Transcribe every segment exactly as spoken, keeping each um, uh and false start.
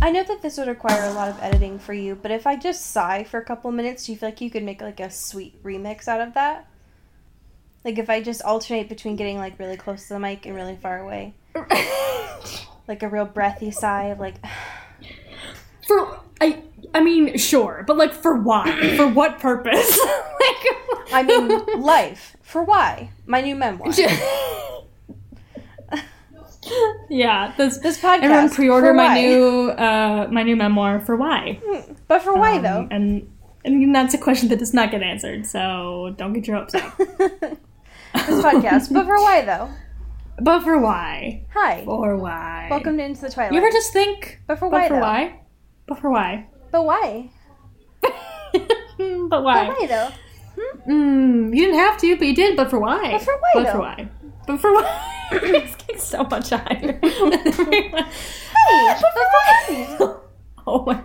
I know that this would require a lot of editing for you, but if I just sigh for a couple minutes, do you feel like you could make, like, a sweet remix out of that? Like, if I just alternate between getting, like, really close to the mic and really far away. Like, a real breathy sigh of, like... For... I I mean, sure, but, like, for why? For what purpose? Like... I mean, life. For why? My new memoir. Yeah, this this podcast. Everyone pre-order my new uh, my new memoir for why. But for why um, though? And I mean that's a question that does not get answered, so don't get your hopes up. This podcast. But for why though? But for why? Hi. For why? Welcome to Into the Twilight. You ever just think? But for why? But for why? But for why? But why? But why? But why though? Hmm? Mm, you didn't have to, but you did. But for why? But for why? But though? for why? But for why? It's getting so much higher. Hey, but for why? Oh my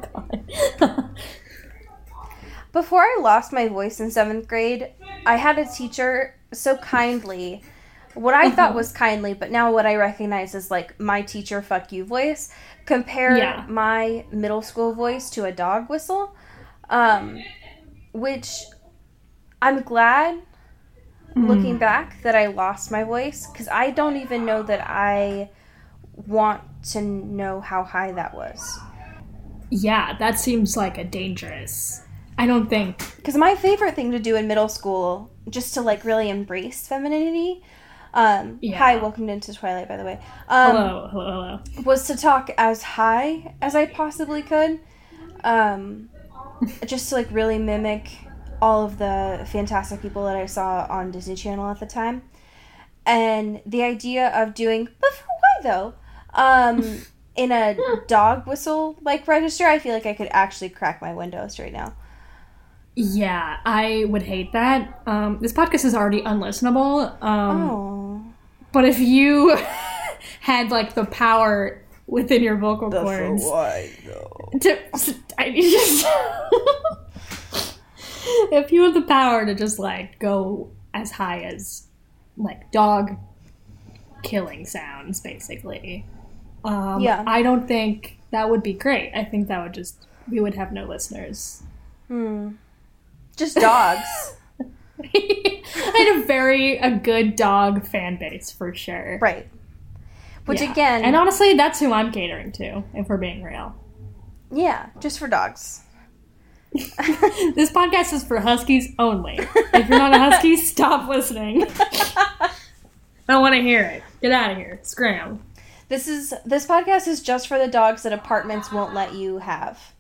god. Before I lost my voice in seventh grade, I had a teacher so kindly, what I thought was kindly, but now what I recognize is like my teacher fuck you voice, compared yeah. my middle school voice to a dog whistle, um, which I'm glad... looking back that I lost my voice because I don't even know that I want to know how high that was. Yeah, that seems like a dangerous. I don't think. Because my favorite thing to do in middle school, just to like really embrace femininity. Um, yeah. Hi, welcome to Into Twilight, by the way. Um, hello, hello, hello. Was to talk as high as I possibly could. Um, just to like really mimic... all of the fantastic people that I saw on Disney Channel at the time. And the idea of doing, but for why though? Um, in a dog whistle like register, I feel like I could actually crack my windows right now. Yeah, I would hate that. Um, this podcast is already unlistenable. Um, oh. But if you had like the power within your vocal but cords. For why though? To, I mean, just... If you have the power to just, like, go as high as, like, dog killing sounds, basically. Um, yeah. I don't think that would be great. I think that would just... we would have no listeners. Hmm. Just dogs. I had a very... a good dog fan base, for sure. Right. Which, yeah. again... And honestly, that's who I'm catering to, if we're being real. Yeah, just for dogs. This podcast is for huskies only. If you're not a husky, stop listening. I don't want to hear it. Get out of here. Scram. This is this podcast is just for the dogs that apartments won't let you have.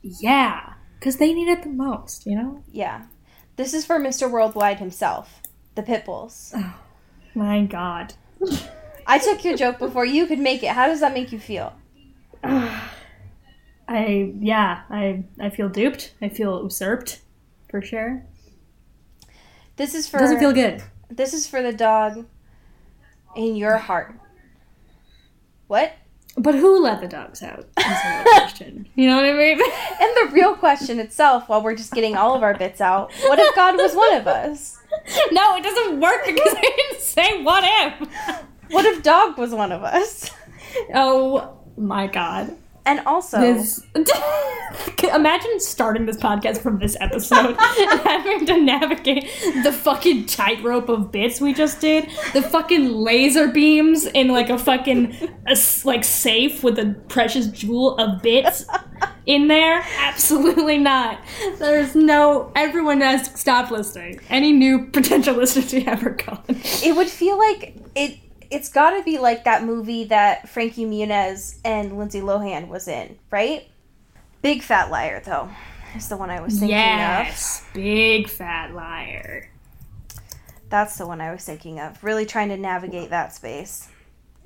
Yeah, because they need it the most, you know? Yeah. This is for Mister Worldwide himself, the pit bulls. Oh, my God. I took your joke before you could make it. How does that make you feel? I, yeah, I I feel duped. I feel usurped, for sure. This is for... It doesn't feel good. This is for the dog in your heart. What? But who let the dogs out? That's another question. You know what I mean? And the real question itself, while we're just getting all of our bits out, what if God was one of us? No, it doesn't work because I didn't say what if. What if dog was one of us? Oh, my God. And also... This, imagine starting this podcast from this episode and having to navigate the fucking tightrope of bits we just did. The fucking laser beams in, like, a fucking, a, like, safe with a precious jewel of bits in there. Absolutely not. There's no... Everyone has to stop listening. Any new potential listeners we have are gone. It would feel like it... It's got to be like that movie that Frankie Muniz and Lindsay Lohan was in, right? Big Fat Liar, though, is the one I was thinking yes, of. Yes, Big Fat Liar. That's the one I was thinking of. Really trying to navigate that space.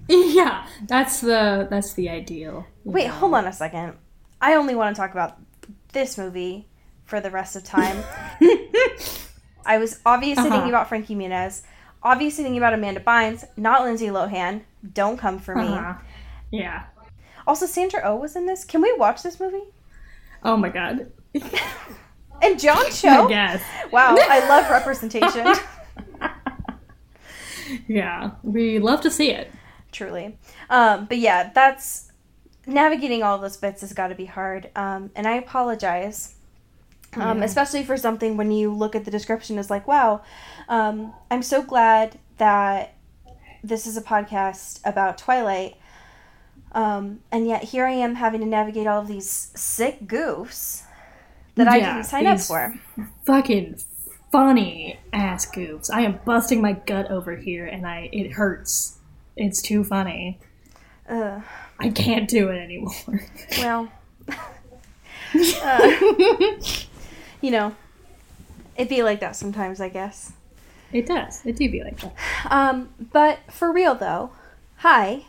Yeah, that's the that's the ideal. Wait, know. Hold on a second. I only want to talk about this movie for the rest of time. I was obviously uh-huh. thinking about Frankie Muniz, obviously thinking about Amanda Bynes, not Lindsay Lohan. Don't come for uh-huh. me. Yeah. Also, Sandra Oh was in this. Can we watch this movie? Oh my god. And John Cho? Yes. Wow, I love representation. Yeah, we love to see it. Truly. Um, but yeah, that's... Navigating all those bits has got to be hard. Um, and I apologize. Um, yeah. Especially for something when you look at the description is like, wow, um, I'm so glad that this is a podcast about Twilight. Um, and yet here I am having to navigate all of these sick goofs that yeah, I didn't sign up for. Fucking funny ass goofs. I am busting my gut over here and I it hurts. It's too funny. Uh, I can't do it anymore. Well, uh, you know, it be like that sometimes, I guess. It does. It do be like that. Um, but for real though, hi.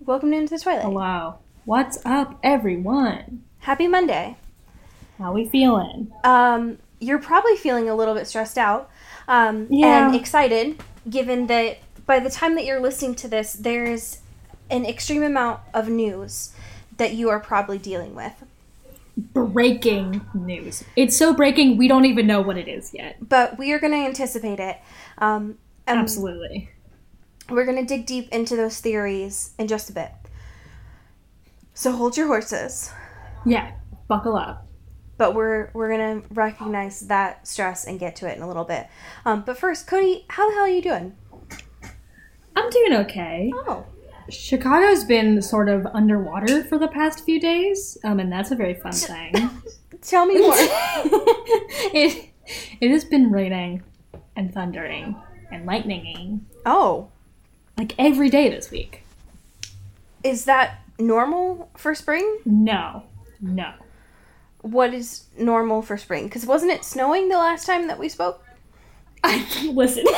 Welcome to Into the Twilight. Hello. What's up, everyone? Happy Monday. How we feeling? Um, you're probably feeling a little bit stressed out um, yeah. and excited, given that by the time that you're listening to this, there's an extreme amount of news that you are probably dealing with. Breaking news. It's so breaking, we don't even know what it is yet. But we are going to anticipate it. Um, and Absolutely. We're going to dig deep into those theories in just a bit. So hold your horses. Yeah, buckle up. But we're we're going to recognize that stress and get to it in a little bit. Um, but first, Cody, how the hell are you doing? I'm doing okay. Oh. Chicago's been sort of underwater for the past few days, um, and that's a very fun thing. Tell me more. it, it has been raining and thundering and lightninging. Oh. Like, every day this week. Is that normal for spring? No. No. What is normal for spring? Because wasn't it snowing the last time that we spoke? I Listen. no,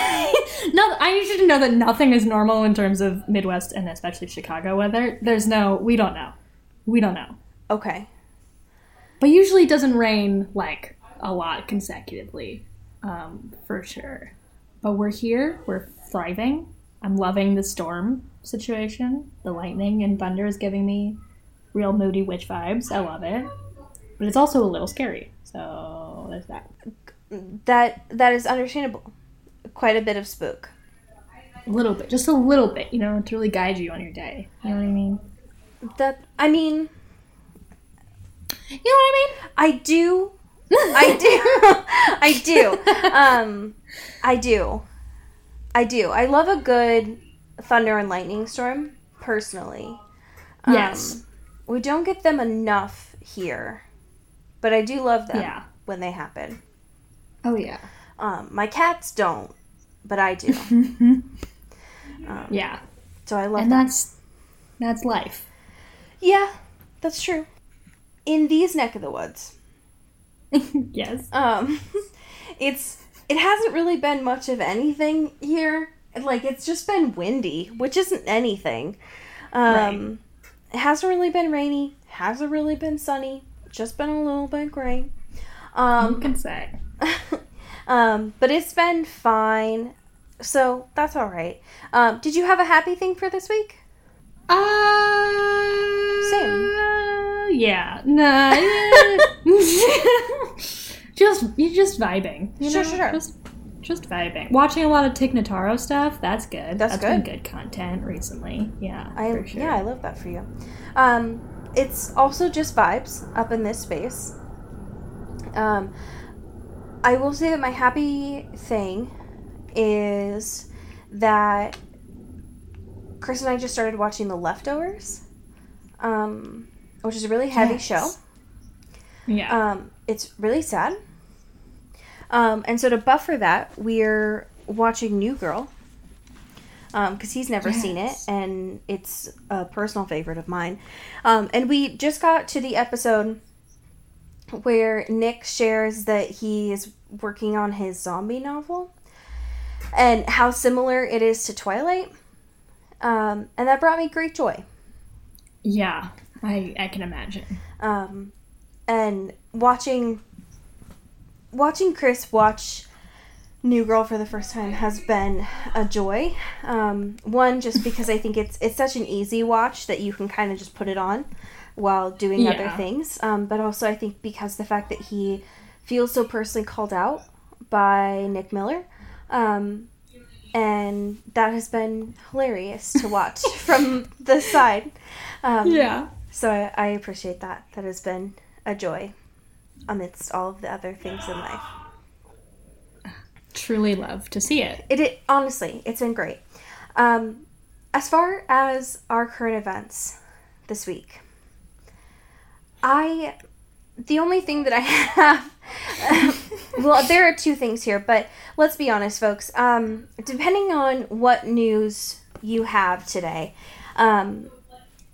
I need you to know that nothing is normal in terms of Midwest and especially Chicago weather. There's no... We don't know. We don't know. Okay. But usually it doesn't rain, like, a lot consecutively. Um, for sure. But we're here. We're thriving. I'm loving the storm situation. The lightning and thunder is giving me real moody witch vibes. I love it. But it's also a little scary. So there's that. That that is understandable. Quite a bit of spook. A little bit. Just a little bit, you know, to really guide you on your day. You know what I mean? That I mean You know what I mean? I do. I do. I do. Um I do. I do. I love a good thunder and lightning storm, personally. Um, yes. We don't get them enough here, but I do love them yeah. when they happen. Oh, yeah. Um, my cats don't, but I do. um, yeah. So I love and them. And that's, that's life. Yeah, that's true. In these neck of the woods. yes. Um, it's... It hasn't really been much of anything here. Like, it's just been windy, which isn't anything. Um, right. It hasn't really been rainy. Hasn't really been sunny. Just been a little bit gray. Um, you can say. um, but it's been fine. So, that's all right. Um, did you have a happy thing for this week? Uh, Same. Uh, yeah. Nah. Just, you're just vibing. You sure, know? sure, sure. Just, just vibing. Watching a lot of Tignataro stuff, that's good. That's, that's good. That's been good content recently. Yeah, I, for sure. Yeah, I love that for you. Um, it's also just vibes up in this space. Um, I will say that my happy thing is that Chris and I just started watching The Leftovers, um, which is a really heavy yes. show. Yeah. Um, it's really sad. Um, and so to buffer that, we're watching New Girl. Um, because he's never yes. seen it, and it's a personal favorite of mine. Um, and we just got to the episode where Nick shares that he is working on his zombie novel. and how similar it is to Twilight. Um, and that brought me great joy. Yeah, I, I can imagine. Um, and watching watching Chris watch New Girl for the first time has been a joy. Um, one, just because I think it's it's such an easy watch that you can kind of just put it on while doing yeah. other things. Um, but also I think because the fact that he feels so personally called out by Nick Miller. Um, and that has been hilarious to watch from the side. Um, yeah. So I, I appreciate that. That has been a joy amidst all of the other things in life. Truly love to see it. It, it honestly, it's been great. Um, as far as our current events this week, I, the only thing that I have, um, well, there are two things here, but let's be honest, folks. Um, depending on what news you have today, um,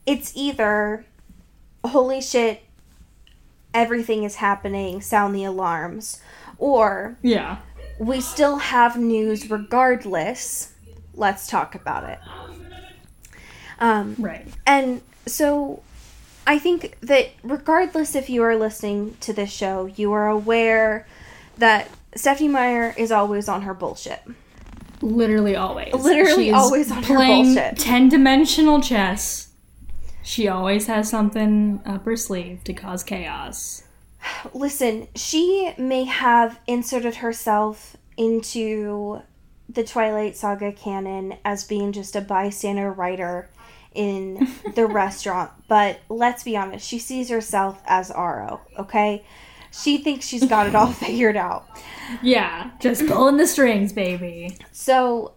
it's either, holy shit, everything is happening, sound the alarms, or yeah, we still have news regardless, let's talk about it. Um, right. And so I think that regardless if you are listening to this show, you are aware that Stephenie Meyer is always on her bullshit. Literally always. Literally She's always on her bullshit. Playing ten-dimensional chess. She always has something up her sleeve to cause chaos. Listen, she may have inserted herself into the Twilight Saga canon as being just a bystander writer in the restaurant, but let's be honest, she sees herself as Aro, okay? She thinks she's got it all figured out. Yeah, just pulling the strings, baby. So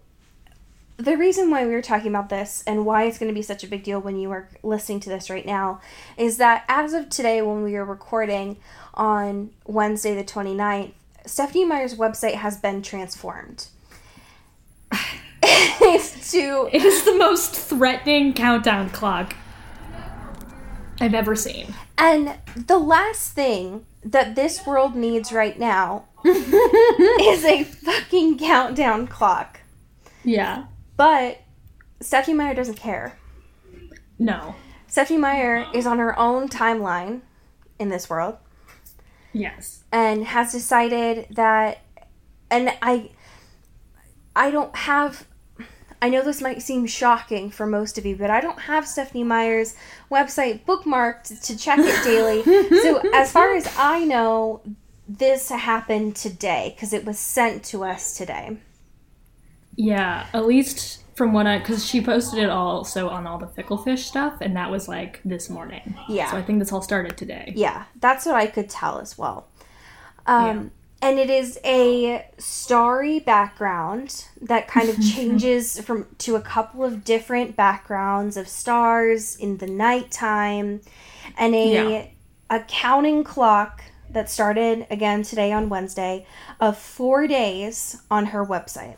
the reason why we were talking about this and why it's going to be such a big deal when you are listening to this right now is that as of today when we are recording on Wednesday the twenty-ninth, Stephenie Meyer's website has been transformed. It's to... It is the most threatening countdown clock I've ever seen. And the last thing that this world needs right now is a fucking countdown clock. Yeah. But Stephenie Meyer doesn't care. No. Stephenie Meyer is on her own timeline in this world. Yes. And has decided that, and I, I don't have, I know this might seem shocking for most of you, but I don't have Stephenie Meyer's website bookmarked to check it daily. So as far as I know, this happened today because it was sent to us today. Yeah, at least from when I... Because she posted it also on all the Ficklefish stuff, and that was, like, this morning. Yeah. So I think this all started today. Yeah, that's what I could tell as well. Um, yeah. And it is a starry background that kind of changes from to a couple of different backgrounds of stars in the nighttime, and a, yeah. a counting clock that started, again, today on Wednesday, of four days on her website.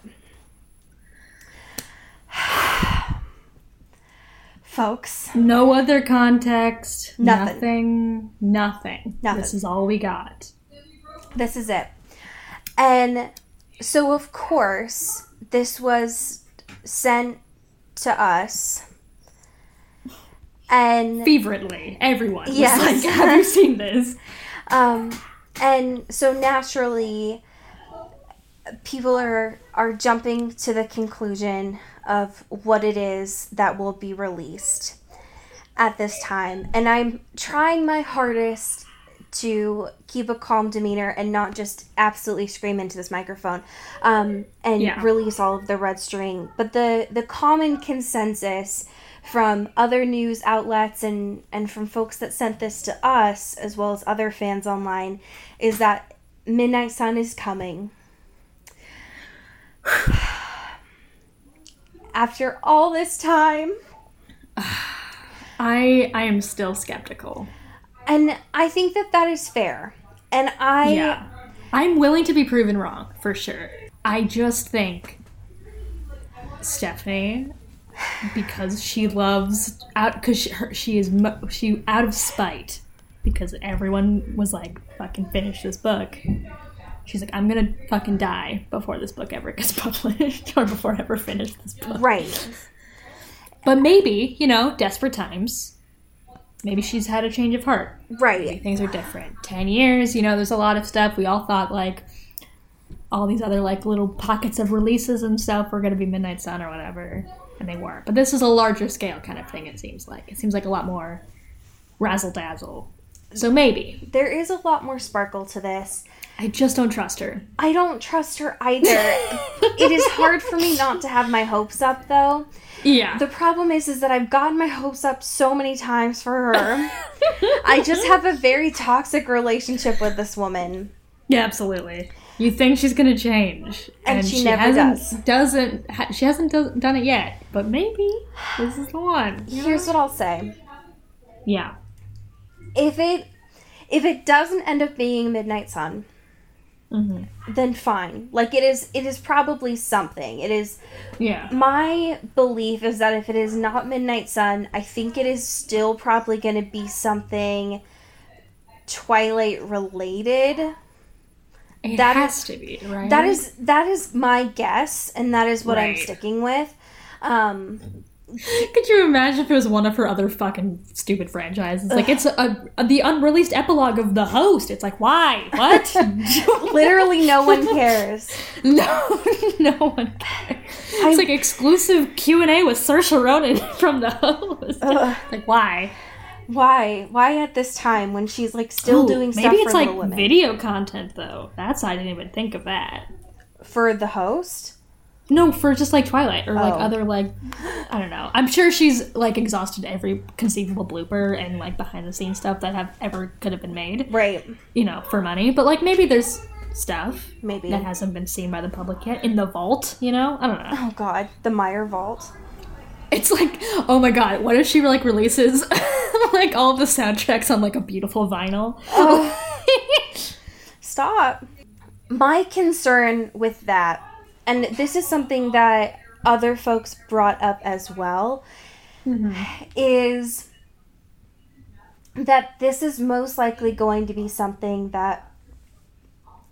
Folks, no other context, nothing. nothing nothing nothing this is all we got, this is it. And so of course this was sent to us, and feveredly everyone yes. was like, have you seen this? Um and so naturally people are are jumping to the conclusion of what it is that will be released at this time. And I'm trying my hardest to keep a calm demeanor and not just absolutely scream into this microphone um, and yeah. release all of the red string. But the, the common consensus from other news outlets and, and from folks that sent this to us, as well as other fans online, is that Midnight Sun is coming. After all this time, I I am still skeptical. And I think that that is fair. And I... Yeah. I'm willing to be proven wrong, for sure. I just think Stephenie, because she loves... out Because she, she is... she out of spite, because everyone was like, fucking finish this book. she's like, I'm gonna fucking die before this book ever gets published or before I ever finish this book. Right. But maybe, you know, desperate times. Maybe she's had a change of heart. Right. Maybe things are different. Ten years, you know, there's a lot of stuff. We all thought, like, all these other, like, little pockets of releases and stuff were going to be Midnight Sun or whatever, and they were. But this is a larger scale kind of thing, it seems like. It seems like a lot more razzle-dazzle. So maybe. There is a lot more sparkle to this. I just don't trust her. I don't trust her either. It is hard for me not to have my hopes up, though. Yeah. The problem is, is that I've gotten my hopes up so many times for her. I just have a very toxic relationship with this woman. Yeah, absolutely. You think she's going to change. And, and she, she never hasn't, does. Doesn't, ha- she hasn't do- done it yet. But maybe this is the one. Here's what I'll say. Yeah. If it, if it doesn't end up being Midnight Sun, mm-hmm. then fine. Like, it is it is probably something. It is... Yeah. My belief is that if it is not Midnight Sun, I think it is still probably going to be something Twilight-related. It that has is, to be, right? That is, that is my guess, and that is what right. I'm sticking with. Um... Could you imagine if it was one of her other fucking stupid franchises? Like, it's a, a, the unreleased epilogue of The Host. It's like, why? What? Literally no one cares. No, no one cares. I, it's like exclusive Q and A with Saoirse Ronan from The Host. Uh, like, why? Why? Why at this time when she's, like, still Ooh, doing stuff for Little Women? Maybe it's, like, video content, though. That's, I didn't even think of that. For The Host? No, for just, like, Twilight or, like, oh. other, like, I don't know. I'm sure she's, like, exhausted every conceivable blooper and, like, behind-the-scenes stuff that have ever could have been made. Right. You know, for money. But, like, maybe there's stuff maybe that hasn't been seen by the public yet in the vault, you know? I don't know. Oh, God. The Meyer vault. It's like, oh, my God. What if she, like, releases, like, all of the soundtracks on, like, a beautiful vinyl? Oh. Stop. My concern with that, and this is something that other folks brought up as well, mm-hmm. is that this is most likely going to be something that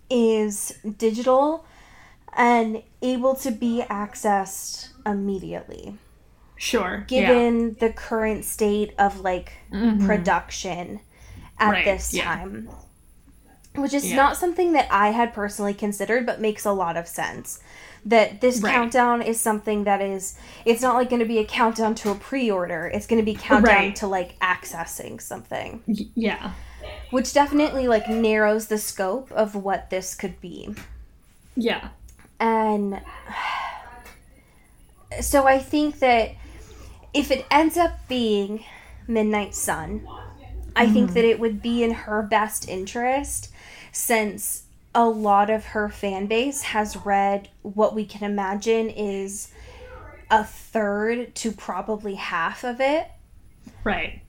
is digital and able to be accessed immediately. Sure. Given yeah. the current state of, like, mm-hmm. production at right. this yeah. time. Which is yeah. not something that I had personally considered, but makes a lot of sense. That this right. countdown is something that is, it's not, like, going to be a countdown to a pre-order. It's going to be countdown right. to, like, accessing something. Y- yeah. Which definitely, like, narrows the scope of what this could be. Yeah. And so I think that if it ends up being Midnight Sun, I think mm. that it would be in her best interest, since a lot of her fan base has read what we can imagine is a third to probably half of it. Right.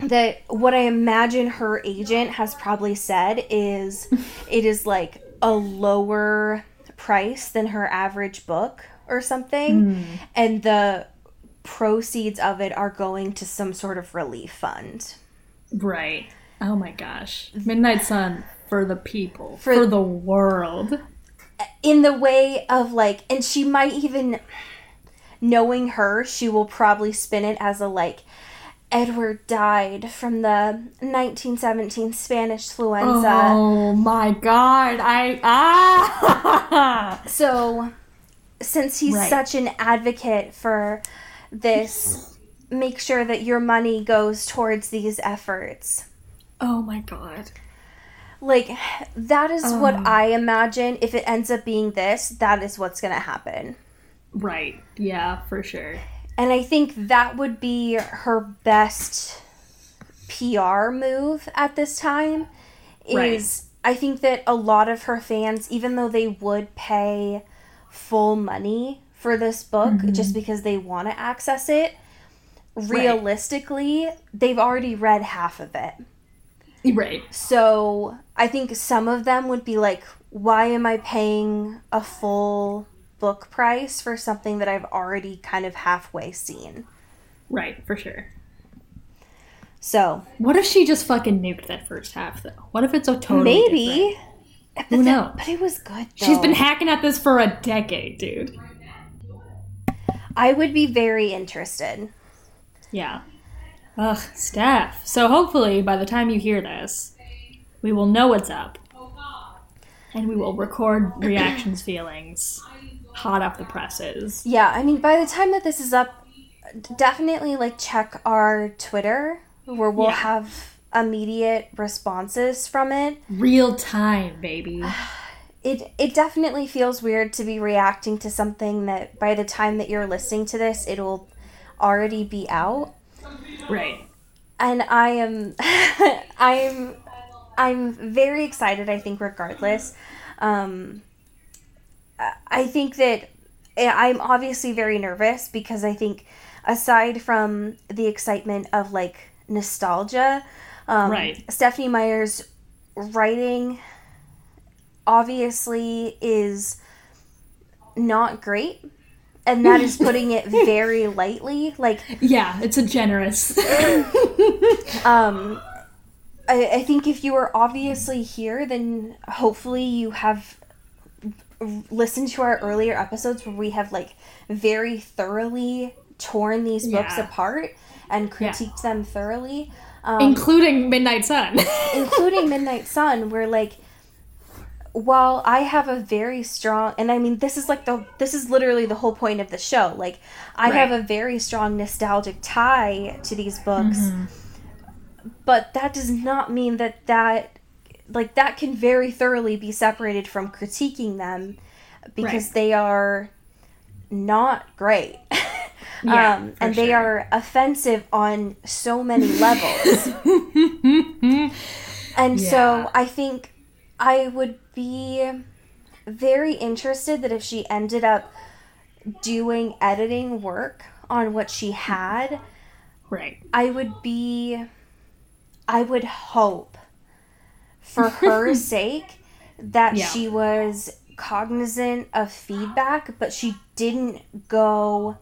That what I imagine her agent has probably said is it is, like, a lower price than her average book or something. Mm. And the proceeds of it are going to some sort of relief fund. Right. Oh my gosh. Midnight Sun for the people. For, for the world. In the way of, like, and she might even, knowing her, she will probably spin it as a, like, Edward died from the nineteen seventeen Spanish influenza. Oh my God. I, ah! So, since he's right. such an advocate for this, make sure that your money goes towards these efforts. Oh my God. Like, that is um, what I imagine. If it ends up being this, that is what's going to happen. Right. Yeah, for sure. And I think that would be her best P R move at this time. Is right. I think that a lot of her fans, even though they would pay full money for this book, mm-hmm. just because they want to access it, realistically, right. they've already read half of it. Right. So I think some of them would be like, why am I paying a full book price for something that I've already kind of halfway seen? Right, for sure. So. What if she just fucking nuked that first half, though? What if it's a totally Maybe. Different? Who but knows? That, but it was good, though. She's been hacking at this for a decade, dude. I would be very interested. Yeah. Ugh, Steph. So hopefully, by the time you hear this, we will know what's up. And we will record reactions, feelings, hot off the presses. Yeah, I mean, by the time that this is up, definitely, like, check our Twitter, where we'll yeah. have immediate responses from it. Real time, baby. It it definitely feels weird to be reacting to something that by the time that you're listening to this, it'll already be out. Right. And I am... I'm... I'm very excited, I think, regardless. Um, I think that I'm obviously very nervous because I think aside from the excitement of, like, nostalgia, um, right. Stephenie Meyer's writing obviously is not great. And that is putting it very lightly. Like, yeah, it's a generous. um... I think if you are obviously here, then hopefully you have listened to our earlier episodes where we have, like, very thoroughly torn these books yeah. apart and critiqued yeah. them thoroughly. Um, including Midnight Sun. including Midnight Sun, where, like, while I have a very strong... And, I mean, this is, like, the this is literally the whole point of the show. Like, I right. have a very strong nostalgic tie to these books. Mm-hmm. But that does not mean that that, like, that can very thoroughly be separated from critiquing them because right. they are not great. Yeah, um, and sure. they are offensive on so many levels. And yeah. so I think I would be very interested that if she ended up doing editing work on what she had, right. I would be... I would hope, for her sake, that yeah. she was cognizant of feedback, but she didn't go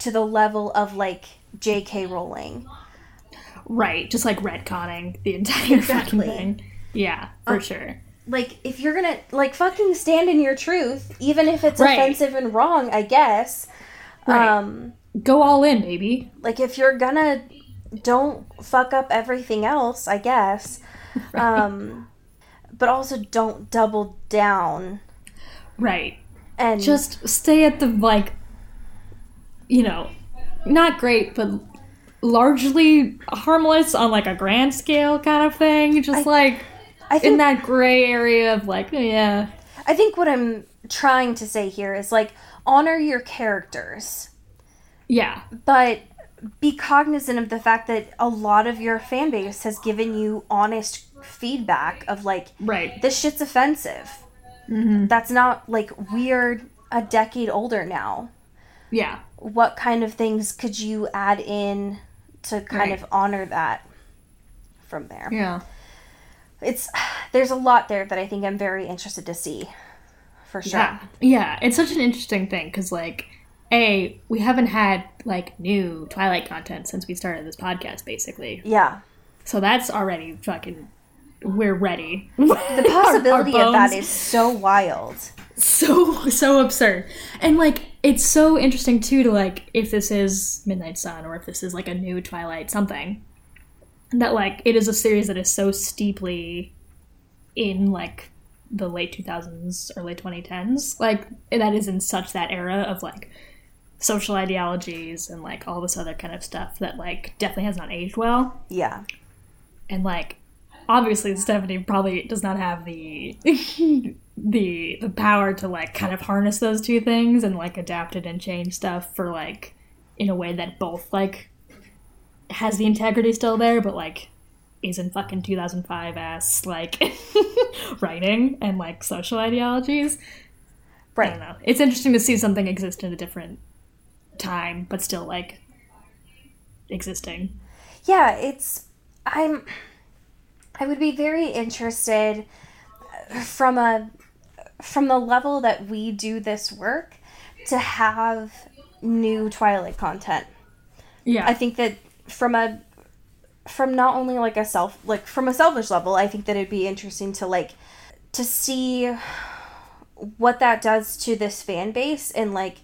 to the level of, like, J K Rowling. Right, just, like, retconning the entire exactly. fucking thing. Yeah, for um, sure. Like, if you're gonna, like, fucking stand in your truth, even if it's right. offensive and wrong, I guess. Right. Um, go all in, baby. Like, if you're gonna... Don't fuck up everything else, I guess. Right. Um, but also don't double down. Right. And just stay at the, like, you know, not great, but largely harmless on, like, a grand scale kind of thing. Just, I, like, I think, in that gray area of, like, yeah. I think what I'm trying to say here is, like, honor your characters. Yeah. But... be cognizant of the fact that a lot of your fan base has given you honest feedback of, like, right. this shit's offensive. Mm-hmm. That's not, like, we're a decade older now. Yeah. What kind of things could you add in to kind right. of honor that from there? Yeah. It's, there's a lot there that I think I'm very interested to see, for sure. Yeah, yeah. It's such an interesting thing, because, like, A, we haven't had, like, new Twilight content since we started this podcast, basically. Yeah. So that's already fucking... We're ready. The possibility our, our of that is so wild. So, so absurd. And, like, it's so interesting, too, to, like, if this is Midnight Sun or if this is, like, a new Twilight something, that, like, it is a series that is so steeply in, like, the late two thousands, early twenty tens. Like, that is in such that era of, like... social ideologies and, like, all this other kind of stuff that, like, definitely has not aged well. Yeah. And, like, obviously Stephenie probably does not have the the the power to, like, kind of harness those two things and, like, adapt it and change stuff for, like, in a way that both, like, has the integrity still there but, like, isn't fucking two thousand five ass, like, writing and, like, social ideologies. Right. I don't know. It's interesting to see something exist in a different time but still, like, existing. Yeah, it's I'm I would be very interested from a from the level that we do this work to have new Twilight content. Yeah. I think that from a from not only like a self like from a selfish level, I think that it'd be interesting to, like, to see what that does to this fan base, and like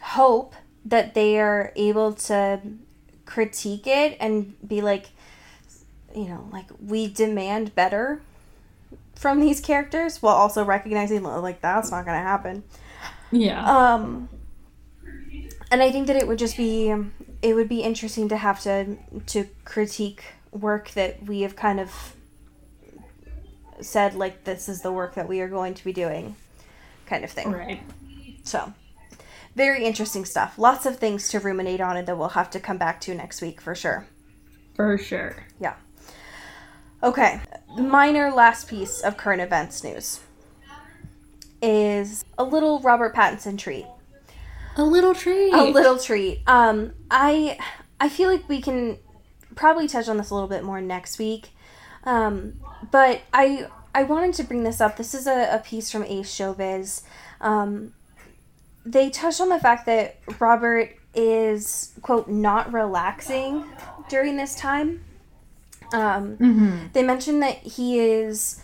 hope that they are able to critique it and be like, you know, like, we demand better from these characters, while also recognizing like that's not gonna happen. Yeah. Um, and I think that it would just be, it would be interesting to have to to critique work that we have kind of said, like, this is the work that we are going to be doing, kind of thing. Right. So, very interesting stuff. Lots of things to ruminate on, and that we'll have to come back to next week for sure. For sure. Yeah. Okay. Minor last piece of current events news is a little Robert Pattinson treat. A little treat. A little treat. Um, I I feel like we can probably touch on this a little bit more next week. Um, but I I wanted to bring this up. This is a, a piece from Ace Showbiz. Um, they touched on the fact that Robert is, quote, not relaxing during this time. Um, mm-hmm. They mentioned that he is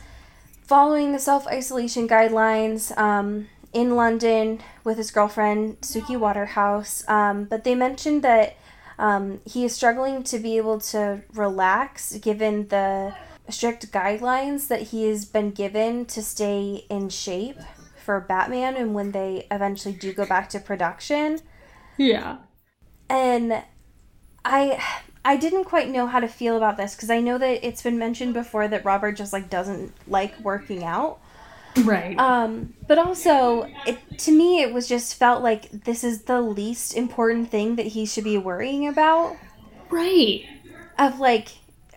following the self-isolation guidelines um, in London with his girlfriend, Suki Waterhouse. Um, but they mentioned that um, he is struggling to be able to relax given the strict guidelines that he has been given to stay in shape for Batman and when they eventually do go back to production. Yeah. And I... I didn't quite know how to feel about this, because I know that it's been mentioned before that Robert just, like, doesn't like working out. Right. Um, but also, it, to me, it was just felt like this is the least important thing that he should be worrying about. Right. Of, like,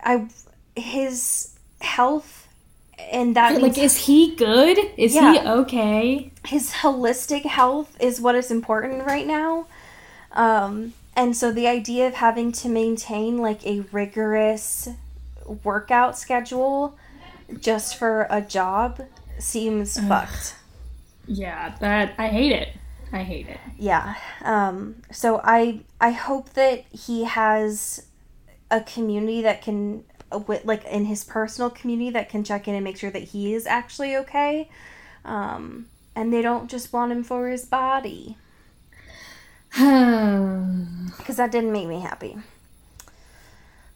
I his health, and that Like, means, is he good? Is yeah, he okay? His holistic health is what is important right now. Um... And so the idea of having to maintain, like, a rigorous workout schedule just for a job seems Ugh. fucked. Yeah, that, I hate it. I hate it. Yeah. Um, so I I hope that he has a community that can, like, in his personal community that can check in and make sure that he is actually okay. Um, and they don't just want him for his body. Because that didn't make me happy.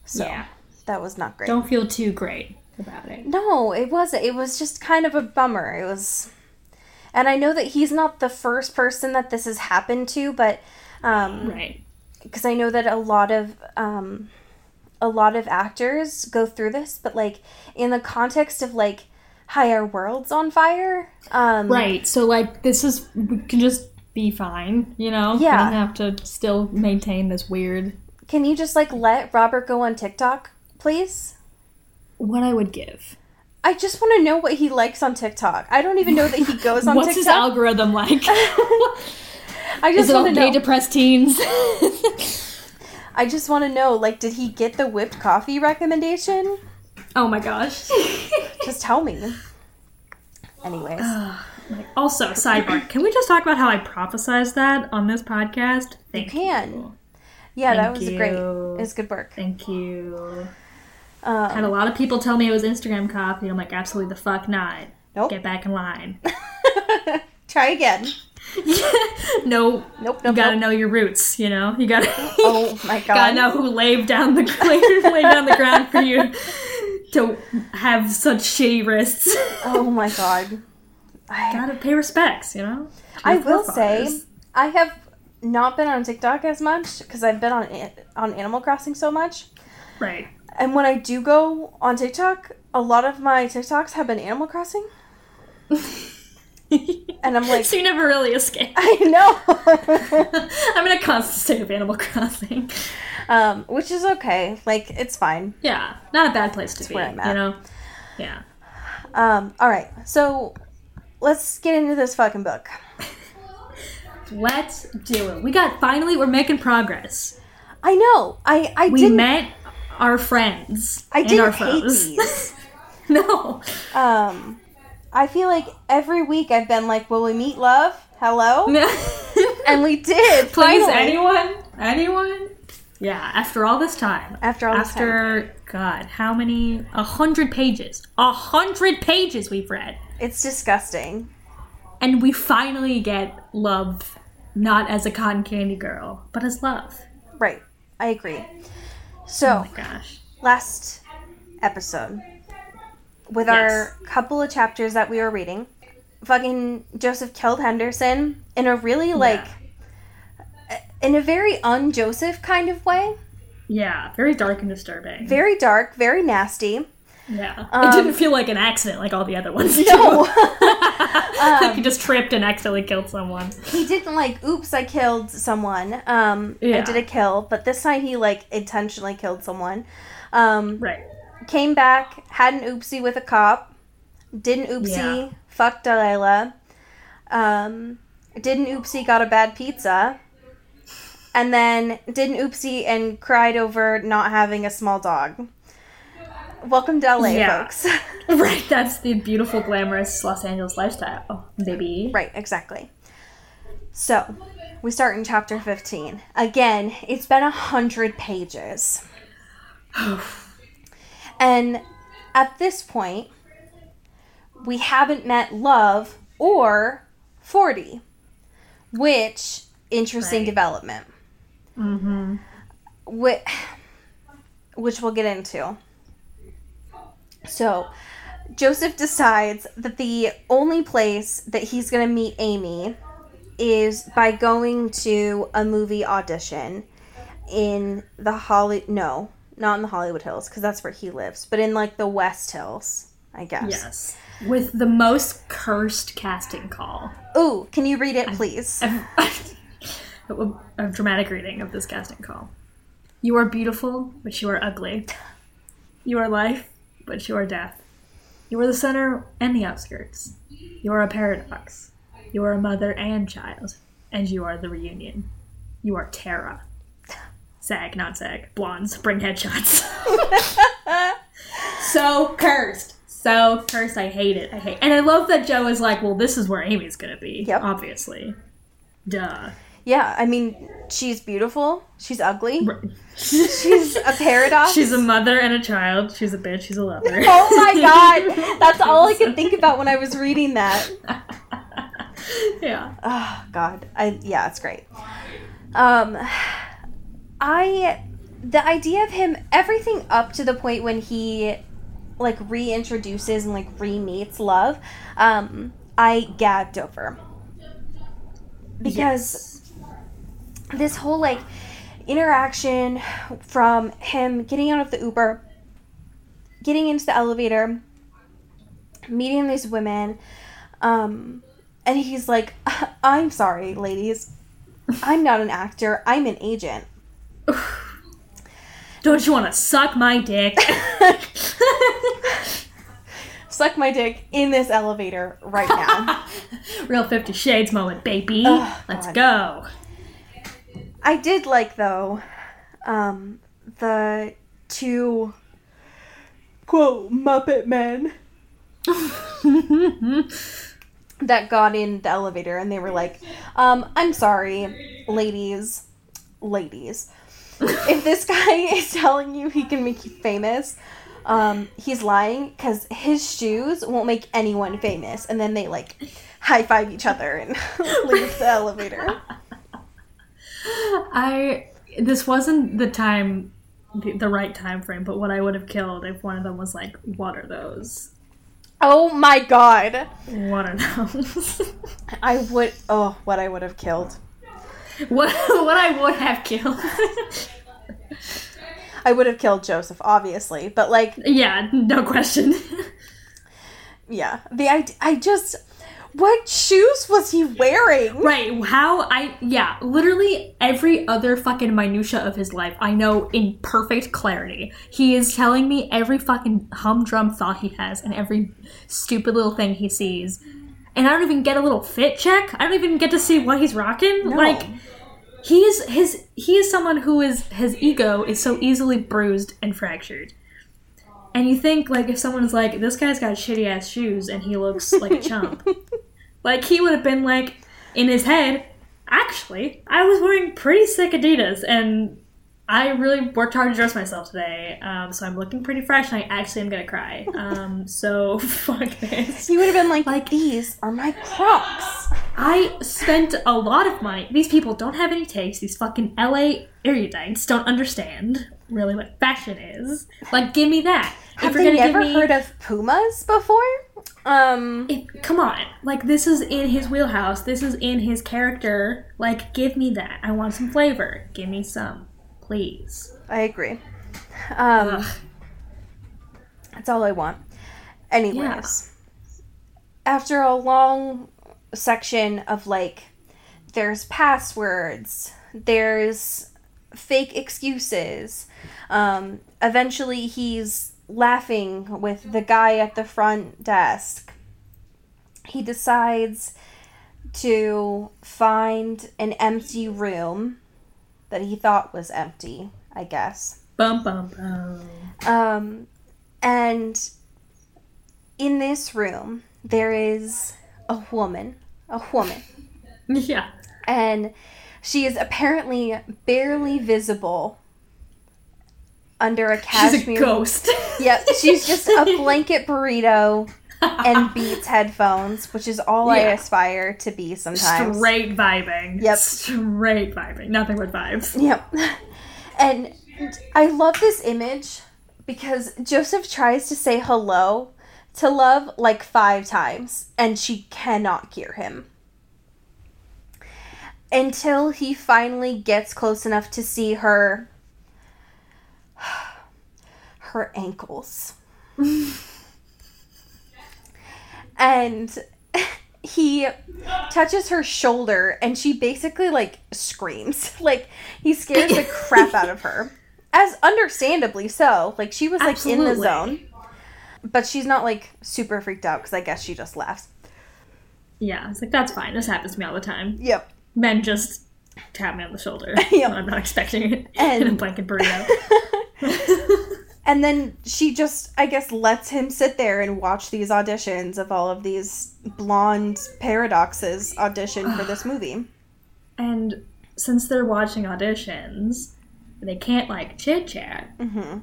So yeah. That was not great. Don't feel too great about it. No, it wasn't. It was just kind of a bummer. It was, and I know that he's not the first person that this has happened to, but um, right. Because I know that a lot of um, a lot of actors go through this, but like in the context of like, hi, our world's on fire. Um, right. So like this is we can just. Be fine, you know? Yeah. You don't have to still maintain this weird... Can you just, like, let Robert go on TikTok, please? What I would give. I just want to know what he likes on TikTok. I don't even know that he goes on What's TikTok. What's his algorithm like? I just want to know. Is it all gay depressed teens? I just want to know, like, did he get the whipped coffee recommendation? Oh my gosh. Just tell me. Anyways. Also, sidebar, can we just talk about how I prophesized that on this podcast? Thank you. Can. You. Yeah, Thank that was you. great. It was good work. Thank you. Um, Had a lot of people tell me it was Instagram coffee. I'm like, absolutely the fuck not. Nope. Get back in line. Try again. no, nope, nope. You gotta nope. know your roots, you know? You gotta, oh my God. Gotta know who laid down the, laid down the ground for you to have such shitty wrists. Oh my God. I gotta pay respects, you know? I will say, I have not been on TikTok as much, because I've been on on Animal Crossing so much. Right. And when I do go on TikTok, a lot of my TikToks have been Animal Crossing. And I'm like... So you never really escape. I know! I'm in a constant state of Animal Crossing. Um, which is okay. Like, it's fine. Yeah. Not a bad place to be, where I'm at. You know? Yeah. Um, alright, so... Let's get into this fucking book. Let's do it. We got, finally, we're making progress. I know. I, I we didn't... We met our friends. I didn't hate these. No. Um, I feel like every week I've been like, will we meet love? Hello? And we did. Please, finally. anyone? Anyone? Yeah, after all this time. After all this after, time. After, God, how many? A hundred pages. A hundred pages we've read. It's disgusting. And we finally get love, not as a cotton candy girl, but as love. Right. I agree. So, oh my gosh. Last episode, with yes. our couple of chapters that we were reading, fucking Joseph killed Henderson in a really, like, yeah. in a very un-Joseph kind of way. Yeah, very dark and disturbing. Very dark, very nasty. Yeah. Um, it didn't feel like an accident like all the other ones. No. Like he just tripped and accidentally killed someone. He didn't like, oops, I killed someone. Um, yeah. I did a kill. But this time he like intentionally killed someone. Um, right. Came back, had an oopsie with a cop. Did an oopsie, yeah. fucked Delilah. Um, did an oopsie, got a bad pizza. And then did an oopsie and cried over not having a small dog. Welcome to L A, yeah. folks. Right, that's the beautiful, glamorous Los Angeles lifestyle, baby. Right, exactly. So, we start in chapter fifteen. Again, it's been a hundred pages. And at this point, we haven't met Love or forty, which, interesting right. development. Mm-hmm. Which, which we'll get into. So, Joseph decides that the only place that he's going to meet Amy is by going to a movie audition in the Holly... No, not in the Hollywood Hills, because that's where he lives, but in, like, the West Hills, I guess. Yes. With the most cursed casting call. Ooh, can you read it, please? I, I, a dramatic reading of this casting call. You are beautiful, but you are ugly. You are life, but you are death. You are the center and the outskirts. You are a paradox. You are a mother and child. And you are the reunion. You are Tara. Sag, not sag. Blondes, bring headshots. So cursed. So cursed. I hate it. I hate it. And I love that Joe is like, well, this is where Amy's going to be. Yep. Obviously. Duh. Yeah, I mean, she's beautiful. She's ugly. She's a paradox. She's a mother and a child. She's a bitch. She's a lover. Oh my god. That's all I could think about when I was reading that. Yeah. Oh god. I yeah, it's great. Um I the idea of him, everything up to the point when he like reintroduces and like re-meets Love, um, I gagged over. Because yes. this whole, like, interaction from him getting out of the Uber, getting into the elevator, meeting these women, um, and he's like, I'm sorry, ladies. I'm not an actor. I'm an agent. Don't you want to suck my dick? Suck my dick in this elevator right now. Real Fifty Shades moment, baby. Oh, let's God. go. I did like, though, um, the two, quote, Muppet men that got in the elevator, and they were like, um, I'm sorry, ladies, ladies. If this guy is telling you he can make you famous, um, he's lying, because his shoes won't make anyone famous. And then they, like, high-five each other and leave the elevator. I this wasn't the time the, the right time frame, but what I would have killed if one of them was like, what are those? Oh my god, what are those? I would oh what I would have killed what what I would have killed I would have killed Joseph, obviously, but like, yeah, no question. Yeah, the I, I just what shoes was he wearing? Right, how I, yeah, literally every other fucking minutia of his life I know in perfect clarity. He is telling me every fucking humdrum thought he has and every stupid little thing he sees. And I don't even get a little fit check. I don't even get to see what he's rocking. No. Like, he is, his, he is someone who is, his ego is so easily bruised and fractured. And you think, like, if someone's like, this guy's got shitty-ass shoes and he looks like a chump. Like, he would have been, like, in his head, actually, I was wearing pretty sick Adidas, and I really worked hard to dress myself today, um, so I'm looking pretty fresh, and I actually am going to cry. Um, so, fuck this. You would have been like, like, these are my Crocs. I spent a lot of my... These people don't have any taste. These fucking L A erudites don't understand really what fashion is. Like, give me that. Have if you're they never give me, heard of Pumas before? Um, if, come on. Like, this is in his wheelhouse. This is in his character. Like, give me that. I want some flavor. Give me some. Please. I agree. Um, that's all I want. Anyways. Yeah. After a long section of, like, there's passwords, there's fake excuses, um, eventually he's laughing with the guy at the front desk. He decides to find an empty room that he thought was empty, I guess. Bum, bum, bum. Um, and in this room, there is a woman. A woman. Yeah. And she is apparently barely visible under a cashmere. She's a ghost. Yep. She's just a blanket burrito and Beats headphones, which is all yeah. I aspire to be sometimes. Straight vibing. Yep. Straight vibing. Nothing but vibes. Yep. And I love this image because Joseph tries to say hello to Love like five times, and she cannot hear him. Until he finally gets close enough to see her... her ankles. And he touches her shoulder, and she basically, like, screams. Like, he scares the crap out of her. As understandably so. Like, she was, like, absolutely. In the zone. But she's not, like, super freaked out, because I guess she just laughs. Yeah, it's like, that's fine. This happens to me all the time. Yep. Men just tap me on the shoulder. Yep. I'm not expecting it and... in a blanket burrito. And then she just, I guess, lets him sit there and watch these auditions of all of these blonde paradoxes audition for this movie. And since they're watching auditions, they can't, like, chit-chat. Mm-hmm.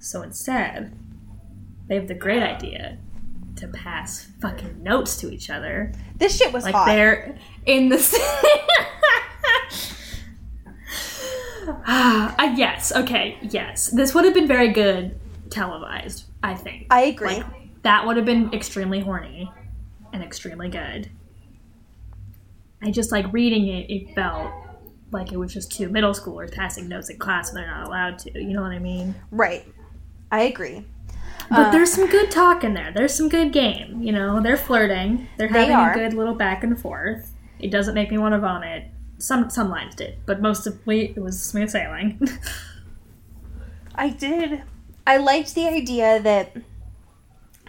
So instead, they have the great idea to pass fucking notes to each other. This shit was like hot. Like, they're in the... Ah, uh, yes. Okay, yes. This would have been very good televised, I think. I agree. Like, that would have been extremely horny and extremely good. I just, like, reading it, it felt like it was just two middle schoolers passing notes in class when they're not allowed to. You know what I mean? Right. I agree. But uh, there's some good talk in there. There's some good game. You know, they're flirting. They're having they a good little back and forth. It doesn't make me want to vomit. Some some lines did, but most of it was smooth sailing. I did. I liked the idea that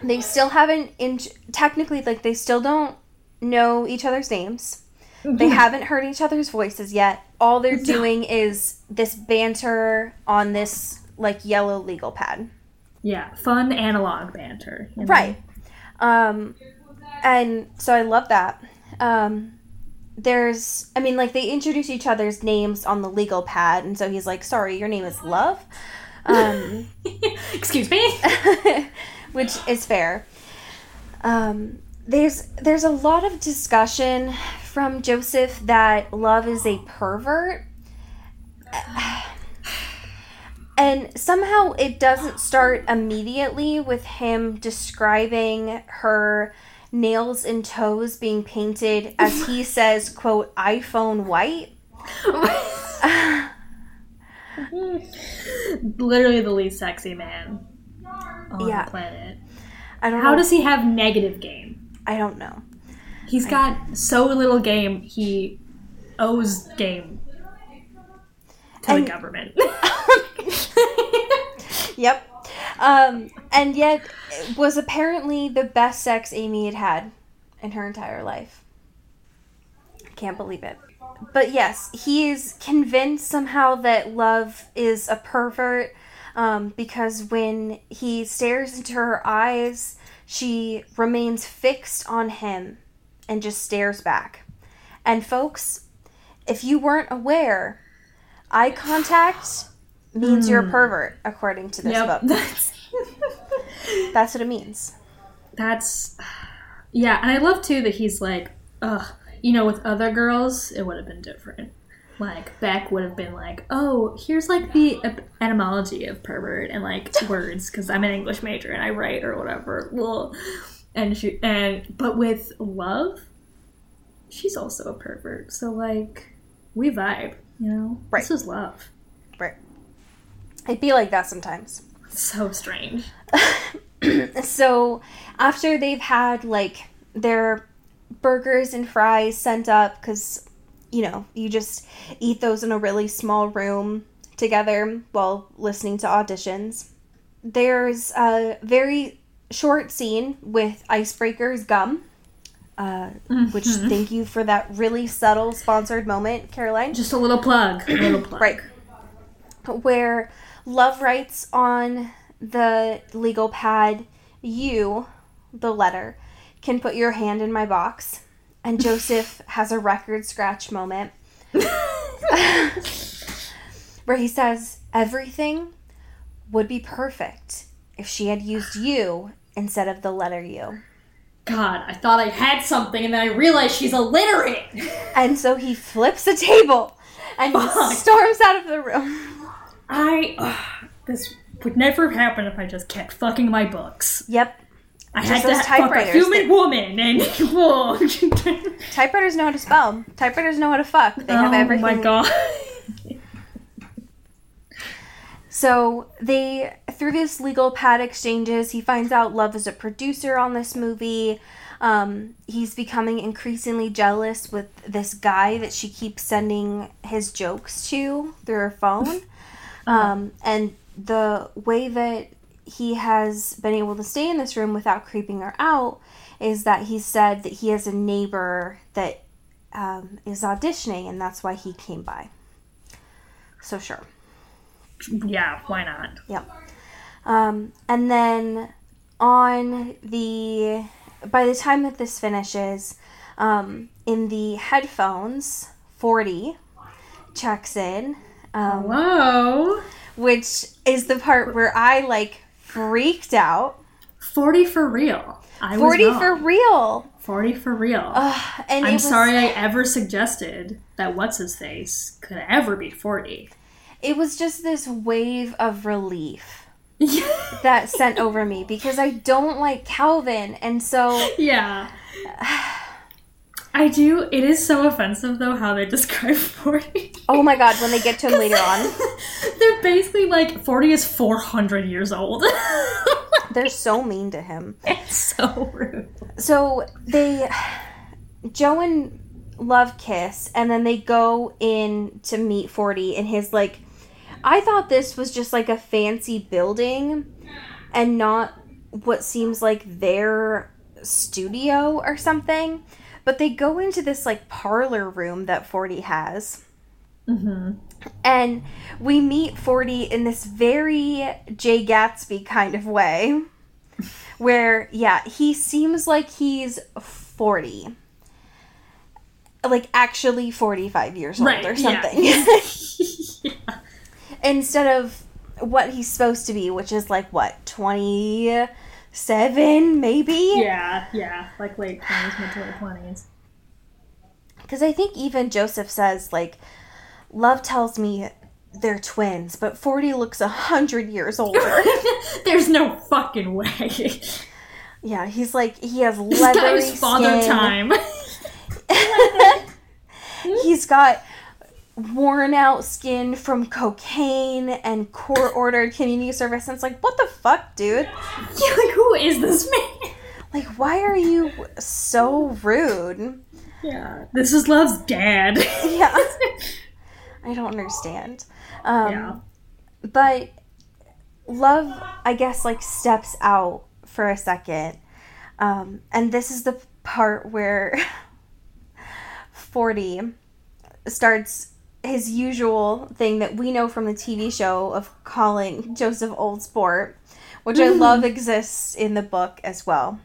they still haven't, in- technically, like, they still don't know each other's names. Mm-hmm. They haven't heard each other's voices yet. All they're doing is this banter on this, like, yellow legal pad. Yeah, fun analog banter. You know? Right. Um, and so I love that. Um... There's, I mean, like, they introduce each other's names on the legal pad, and so he's like, sorry, your name is Love? Um, Excuse me? Which is fair. Um, there's there's a lot of discussion from Joseph that Love is a pervert. And somehow it doesn't start immediately with him describing her... nails and toes being painted, as he says, quote, iPhone white. Literally the least sexy man on yeah. the planet. I don't How know. Does he have negative game? I don't know. He's I got know. so little game, he owes game to and, the government. Yep. Um, and yet it was apparently the best sex Amy had had in her entire life. I can't believe it. But yes, he is convinced somehow that Love is a pervert, um, because when he stares into her eyes, she remains fixed on him and just stares back. And folks, if you weren't aware, eye contact means mm. you're a pervert, according to this yep. book. That's what it means. That's, yeah, and I love, too, that he's like, ugh, you know, with other girls, it would have been different. Like, Beck would have been like, oh, here's, like, the etymology of pervert and, like, words, because I'm an English major and I write or whatever. Well, and she, and, but with Love, she's also a pervert. So, like, we vibe, you know? Right. This is Love. Right. It'd be like that sometimes. So strange. So, after they've had, like, their burgers and fries sent up, because... you know, you just eat those in a really small room together while listening to auditions. There's a very short scene with Icebreaker's gum, uh, mm-hmm. which thank you for that really subtle sponsored moment, Caroline. Just a little plug. A little plug. Right. Where Love writes on the legal pad, you, the letter, can put your hand in my box. And Joseph has a record scratch moment where he says, everything would be perfect if she had used you instead of the letter U. God, I thought I had something and then I realized she's illiterate. And so he flips the table and he storms out of the room. I, uh, this would never have happened if I just kept fucking my books. Yep. I just had to fuck a human that... woman and whoa. Typewriters know how to spell. Typewriters know how to fuck. They have oh everything. Oh my god. So they, through this legal pad exchanges, he finds out Love is a producer on this movie. Um, he's becoming increasingly jealous with this guy that she keeps sending his jokes to through her phone. um, and the way that he has been able to stay in this room without creeping her out is that he said that he has a neighbor that um, is auditioning, and that's why he came by. So sure. Yeah, why not? Yeah. Um, and then on the... by the time that this finishes, um, in the headphones, forty checks in. Um, Hello? Which is the part where I, like, freaked out. forty for real. I was wrong. forty for real. forty for real. Ugh, and I'm was, sorry I ever suggested that What's-His-Face could ever be forty. It was just this wave of relief that sent over me because I don't like Calvin. And so... yeah. I do. It is so offensive, though, how they describe forty. Oh, my God, when they get to him later on. They're basically like, forty is four hundred years old. They're so mean to him. It's so rude. So they, Joe and Love kiss, and then they go in to meet forty in his, like, I thought this was just, like, a fancy building and not what seems like their studio or something. But they go into this, like, parlor room that forty has. Mm-hmm. And we meet forty in this very Jay Gatsby kind of way. Where, yeah, he seems like he's forty. Like, actually forty-five years old right, or something. Yeah. Yeah. Instead of what he's supposed to be, which is, like, what, twenty... seven, maybe? Yeah, yeah. Like late twenties, mid to late twenties. Because I think even Joseph says, like, Love tells me they're twins, but forty looks a hundred years older. There's no fucking way. Yeah, he's like, he has leathery skin. This guy's father time. He's got worn out skin from cocaine and court ordered community service, and it's like, what the fuck, dude? Yeah, like, who is this man? Like, why are you so rude? Yeah, this is Love's dad. Yeah, I don't understand. Um, yeah, but Love, I guess, like, steps out for a second, um, and this is the part where forty starts his usual thing that we know from the T V show of calling Joseph Old Sport, which I love exists in the book as well.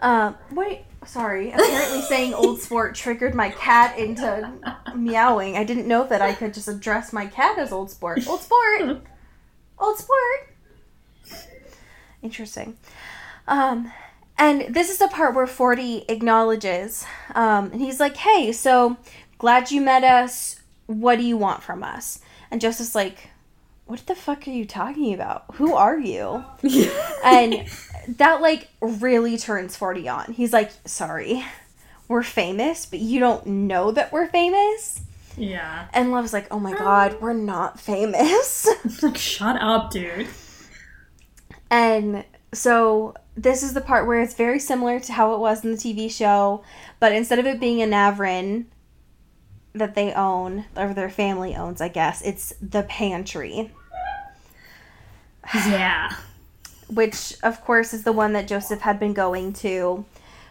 Um, uh, wait, sorry. Apparently saying old sport triggered my cat into meowing. I didn't know that I could just address my cat as old sport. Old sport! Old sport! Interesting. Um, and this is the part where forty acknowledges. Um, and he's like, hey, so glad you met us. What do you want from us? And Joseph's like, what the fuck are you talking about? Who are you? And that, like, really turns forty on. He's like, sorry, we're famous, but you don't know that we're famous? Yeah. And Love's like, oh my God, we're not famous. Like, shut up, dude. And so this is the part where it's very similar to how it was in the T V show, but instead of it being an Navarin that they own, or their family owns, I guess, it's the Pantry. Yeah. Which, of course, is the one that Joseph had been going to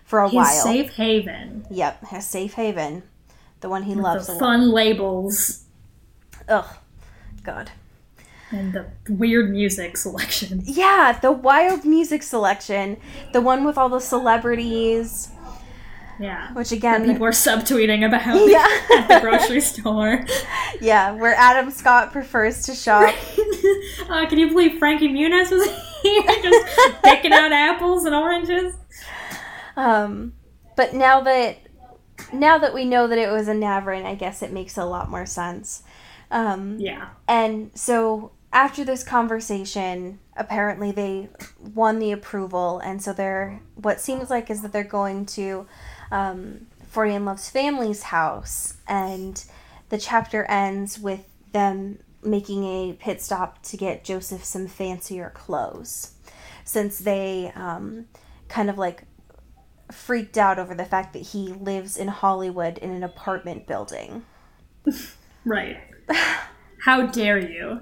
for a his while. His safe haven. Yep, his safe haven. The one he With loves. The fun lot. labels. Ugh. God. And the weird music selection. Yeah, the wild music selection. The one with all the celebrities. Yeah. Which, again... That people are subtweeting about yeah. at the grocery store. Yeah, where Adam Scott prefers to shop. uh, can you believe Frankie Muniz was here just picking out apples and oranges? Um, But now that now that we know that it was a Navarin, I guess it makes a lot more sense. Um, yeah. And so after this conversation, apparently they won the approval, and so they're... What seems like is that they're going to... Um, forty and Love's family's house, and the chapter ends with them making a pit stop to get Joseph some fancier clothes, since they um, kind of like freaked out over the fact that he lives in Hollywood in an apartment building. Right. How dare you?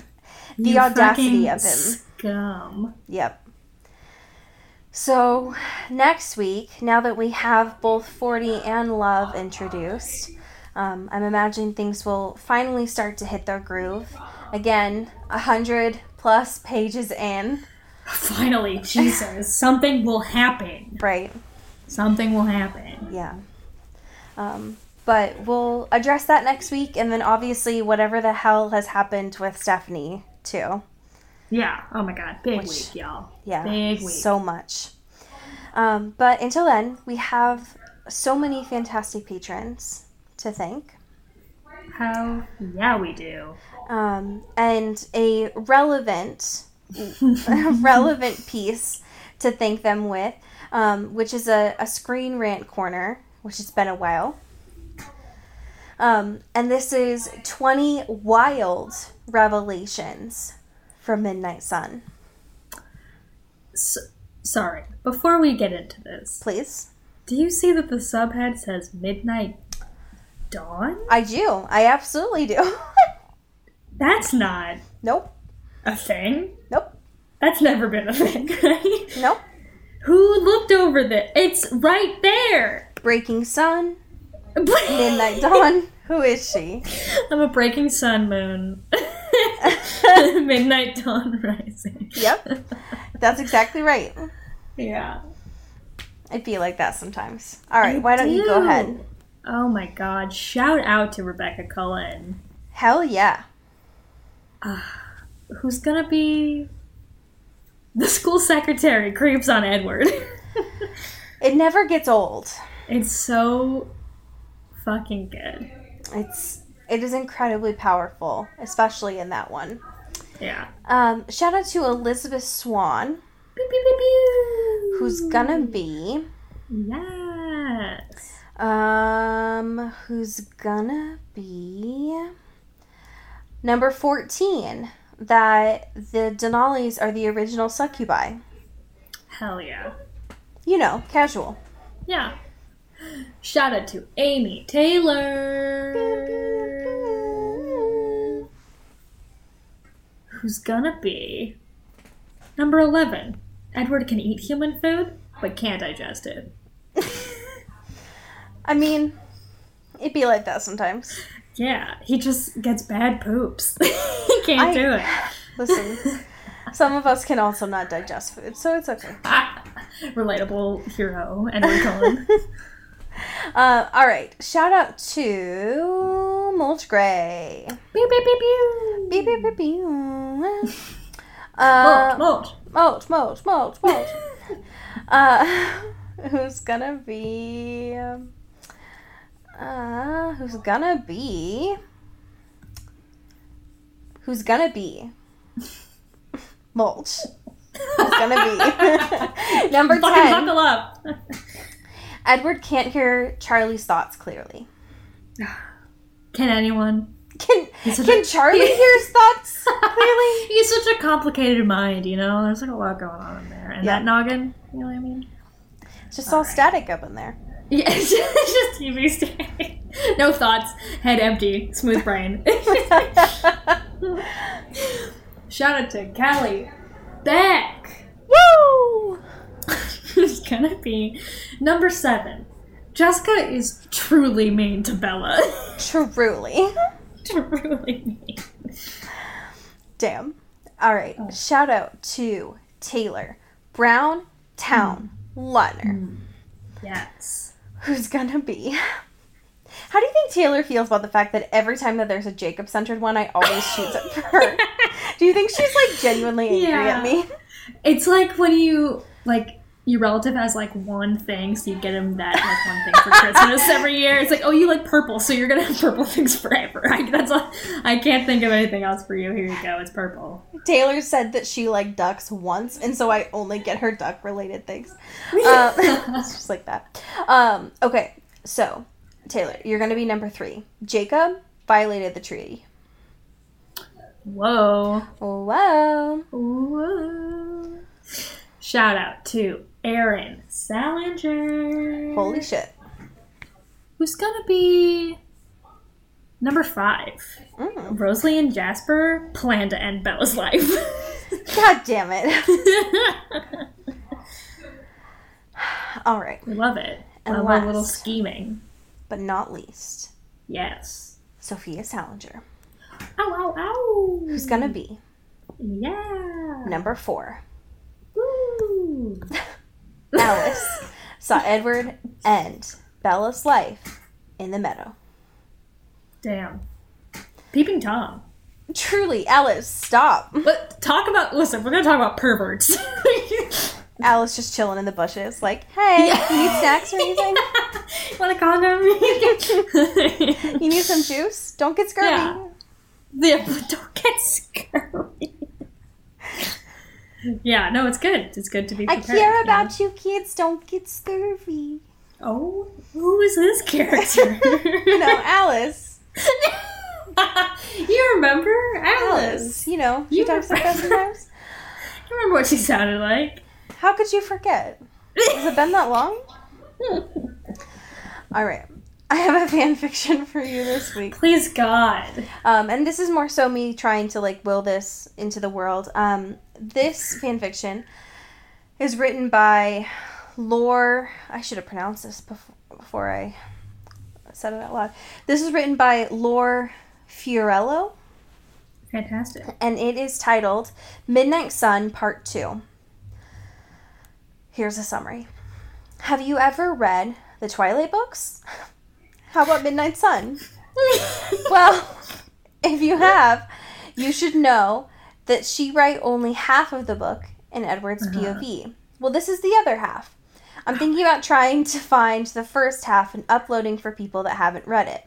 The you audacity of him. Scum. Yep. So, next week, now that we have both forty and Love introduced, um, I'm imagining things will finally start to hit their groove. Again, one hundred plus pages in. Finally, Jesus. Something will happen. Right. Something will happen. Yeah. Um, but we'll address that next week, and then obviously whatever the hell has happened with Stephenie, too. Yeah. Oh my God. Big Which, week, y'all. Yeah. Big week. So much. Um, but until then, we have so many fantastic patrons to thank. How? Yeah, we do. Um, and a relevant, relevant piece to thank them with, um, which is a, a Screen Rant corner, which has been a while. Um, and this is twenty wild revelations from Midnight Sun. So, sorry, before we get into this, please. Do you see that the subhead says Midnight Dawn? I do. I absolutely do. That's not. Nope. A thing? Nope. That's never been a thing, right? Nope. Who looked over this? It's right there. Breaking Sun. Midnight Dawn. Who is she? I'm a Breaking Sun moon. Midnight Dawn Rising. Yep. That's exactly right. Yeah. I feel like that sometimes. All right, I why do. don't you go ahead? Oh my God. Shout out to Rebecca Cullen. Hell yeah. Uh, who's going to be the school secretary creeps on Edward. It never gets old. It's so fucking good. It's... It is incredibly powerful, especially in that one. Yeah. Um, shout out to Elizabeth Swan, pew, pew, pew, pew. Who's gonna be? Yes. Um, who's gonna be number fourteen? That the Denali's are the original succubi. Hell yeah. You know, casual. Yeah. Shout out to Amy Taylor. Pew, pew. Who's gonna be number eleven? Edward can eat human food, but can't digest it. I mean, it'd be like that sometimes. Yeah, he just gets bad poops. He can't I, do it. Listen, some of us can also not digest food, so it's okay. Ah, relatable hero and icon. Uh, all right. Shout out to Mulch Gray. Pew, pew, pew, pew. Pew, pew, pew, pew. Uh, mulch, mulch. Mulch, mulch, mulch, mulch. uh, who's gonna be... Uh, who's gonna be... Who's gonna be... Mulch. Who's gonna be... Number ten. Fucking buckle up. Edward can't hear Charlie's thoughts clearly. Can anyone? Can can a, Charlie he, hear his thoughts clearly? He's such a complicated mind, you know? There's like a lot going on in there. And yeah. that noggin, you know what I mean? It's just all, all right. static up in there. Yeah, it's just, it's just T V static. No thoughts. Head empty. Smooth brain. Shout out to Callie. Beck! Woo! Who's gonna be number seven? Jessica is truly mean to Bella. Truly. Truly mean. Damn. All right. Oh. Shout out to Taylor Brown Town mm. Lutner. Mm. Yes. Who's gonna be? How do you think Taylor feels about the fact that every time that there's a Jacob-centered one, I always shoot at her? Do you think she's like genuinely angry yeah. at me? It's like when you like. Your relative has, like, one thing, so you get him that, like, one thing for Christmas every year. It's like, oh, you like purple, so you're going to have purple things forever. I, that's all, I can't think of anything else for you. Here you go. It's purple. Taylor said that she, like, ducks once, and so I only get her duck-related things. Um, it's just like that. Um, okay, so, Taylor, you're going to be number three. Jacob violated the treaty. Whoa. Whoa. Whoa. Shout out to Aaron Salinger. Holy shit. Who's gonna be number five? Mm. Rosalie and Jasper plan to end Bella's life. God damn it. All right. Love it. And last, a little scheming. But not least. Yes. Sophia Salinger. Ow, ow, ow. Who's gonna be? Yeah. Number four. Alice saw Edward end Bella's life in the meadow. Damn. Peeping Tom. Truly, Alice, stop. But talk about, listen, we're going to talk about perverts. Alice just chilling in the bushes, like, hey, yeah. you need snacks or anything? Yeah. Want a condom? You need some juice? Don't get scurvy. Yeah, yeah but don't get scurvy. Yeah, no, it's good. It's good to be prepared. I care about you, know? you kids. Don't get scurvy. Oh, who is this character? No, Alice. You remember? Alice. Alice. You know, she you talks remember. Like that sometimes. You remember what she sounded like. How could you forget? Has it been that long? All right. I have a fan fiction for you this week. Please, God. Um, and this is more so me trying to, like, will this into the world. Um, this fan fiction is written by Lore... I should have pronounced this before, before I said it out loud. This is written by Lore Fiorello. Fantastic. And it is titled Midnight Sun, Part two. Here's a summary. Have you ever read the Twilight books? How about Midnight Sun? Well, if you have, you should know that she write only half of the book in Edward's uh-huh. P O V. Well, this is the other half. I'm thinking about trying to find the first half and uploading for people that haven't read it.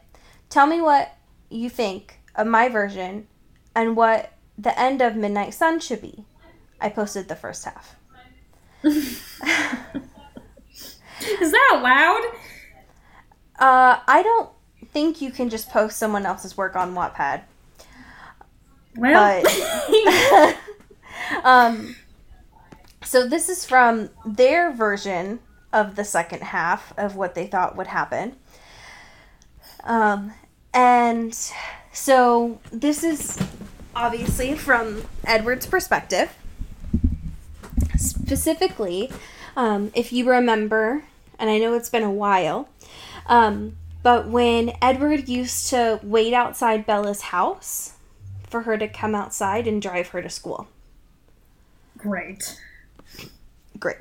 Tell me what you think of my version and what the end of Midnight Sun should be. I posted the first half. Is that allowed? Uh, I don't think you can just post someone else's work on Wattpad. Well. But, um, so this is from their version of the second half of what they thought would happen. Um, and so this is obviously from Edward's perspective. Specifically, um, if you remember, and I know it's been a while... Um, but when Edward used to wait outside Bella's house for her to come outside and drive her to school. Great. Great.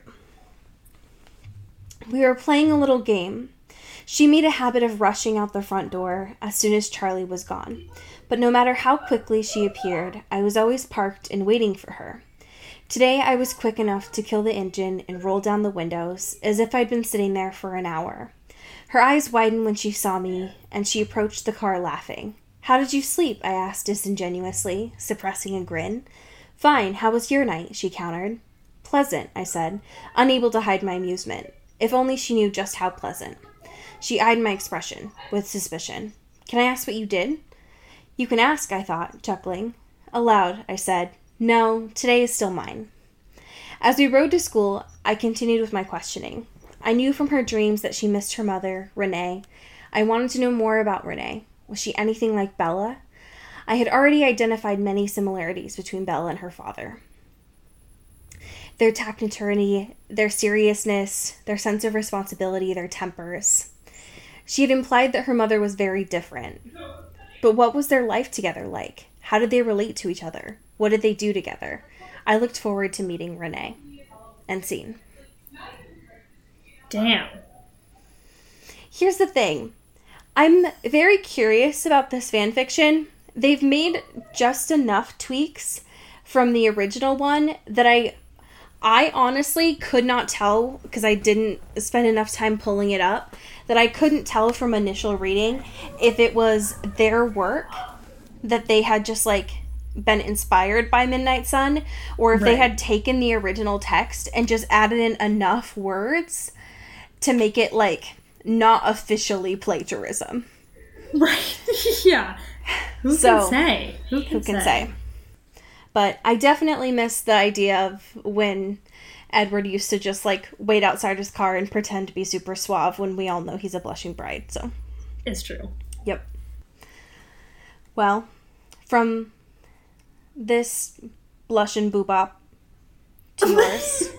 We were playing a little game. She made a habit of rushing out the front door as soon as Charlie was gone, but no matter how quickly she appeared, I was always parked and waiting for her. Today I was quick enough to kill the engine and roll down the windows as if I'd been sitting there for an hour. Her eyes widened when she saw me, and she approached the car laughing. "How did you sleep?" I asked disingenuously, suppressing a grin. "Fine, how was your night?" she countered. "Pleasant," I said, unable to hide my amusement. If only she knew just how pleasant. She eyed my expression with suspicion. "Can I ask what you did?" "You can ask," I thought, chuckling. Aloud, I said, "No, today is still mine." As we rode to school, I continued with my questioning. I knew from her dreams that she missed her mother, Renee. I wanted to know more about Renee. Was she anything like Bella? I had already identified many similarities between Bella and her father. Their taciturnity, their seriousness, their sense of responsibility, their tempers. She had implied that her mother was very different. But what was their life together like? How did they relate to each other? What did they do together? I looked forward to meeting Renee. End scene. Damn. Here's the thing. I'm very curious about this fanfiction. They've made just enough tweaks from the original one that I I honestly could not tell, because I didn't spend enough time pulling it up, that I couldn't tell from initial reading if it was their work that they had just like been inspired by Midnight Sun, or if right. they had taken the original text and just added in enough words to make it like not officially plagiarism. Right. Yeah. Who so, can say? Who can, who can say? say? But I definitely miss the idea of when Edward used to just like wait outside his car and pretend to be super suave when we all know he's a blushing bride. So it's true. Yep. Well, from this blush and boobop to yours.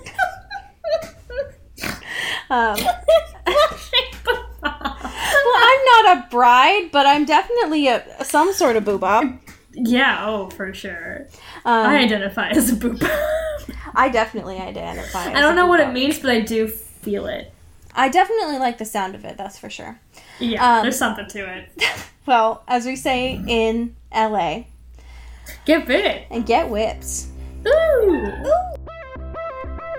um, well, I'm not a bride, but I'm definitely a some sort of boobop. Yeah, oh, for sure. Um, I identify as a boobop. I definitely identify as a boobop. I don't know what it means, but I do feel it. I definitely like the sound of it, that's for sure. Yeah, um, there's something to it. Well, as we say in L A, get bit. And get whipped. Ooh! Ooh!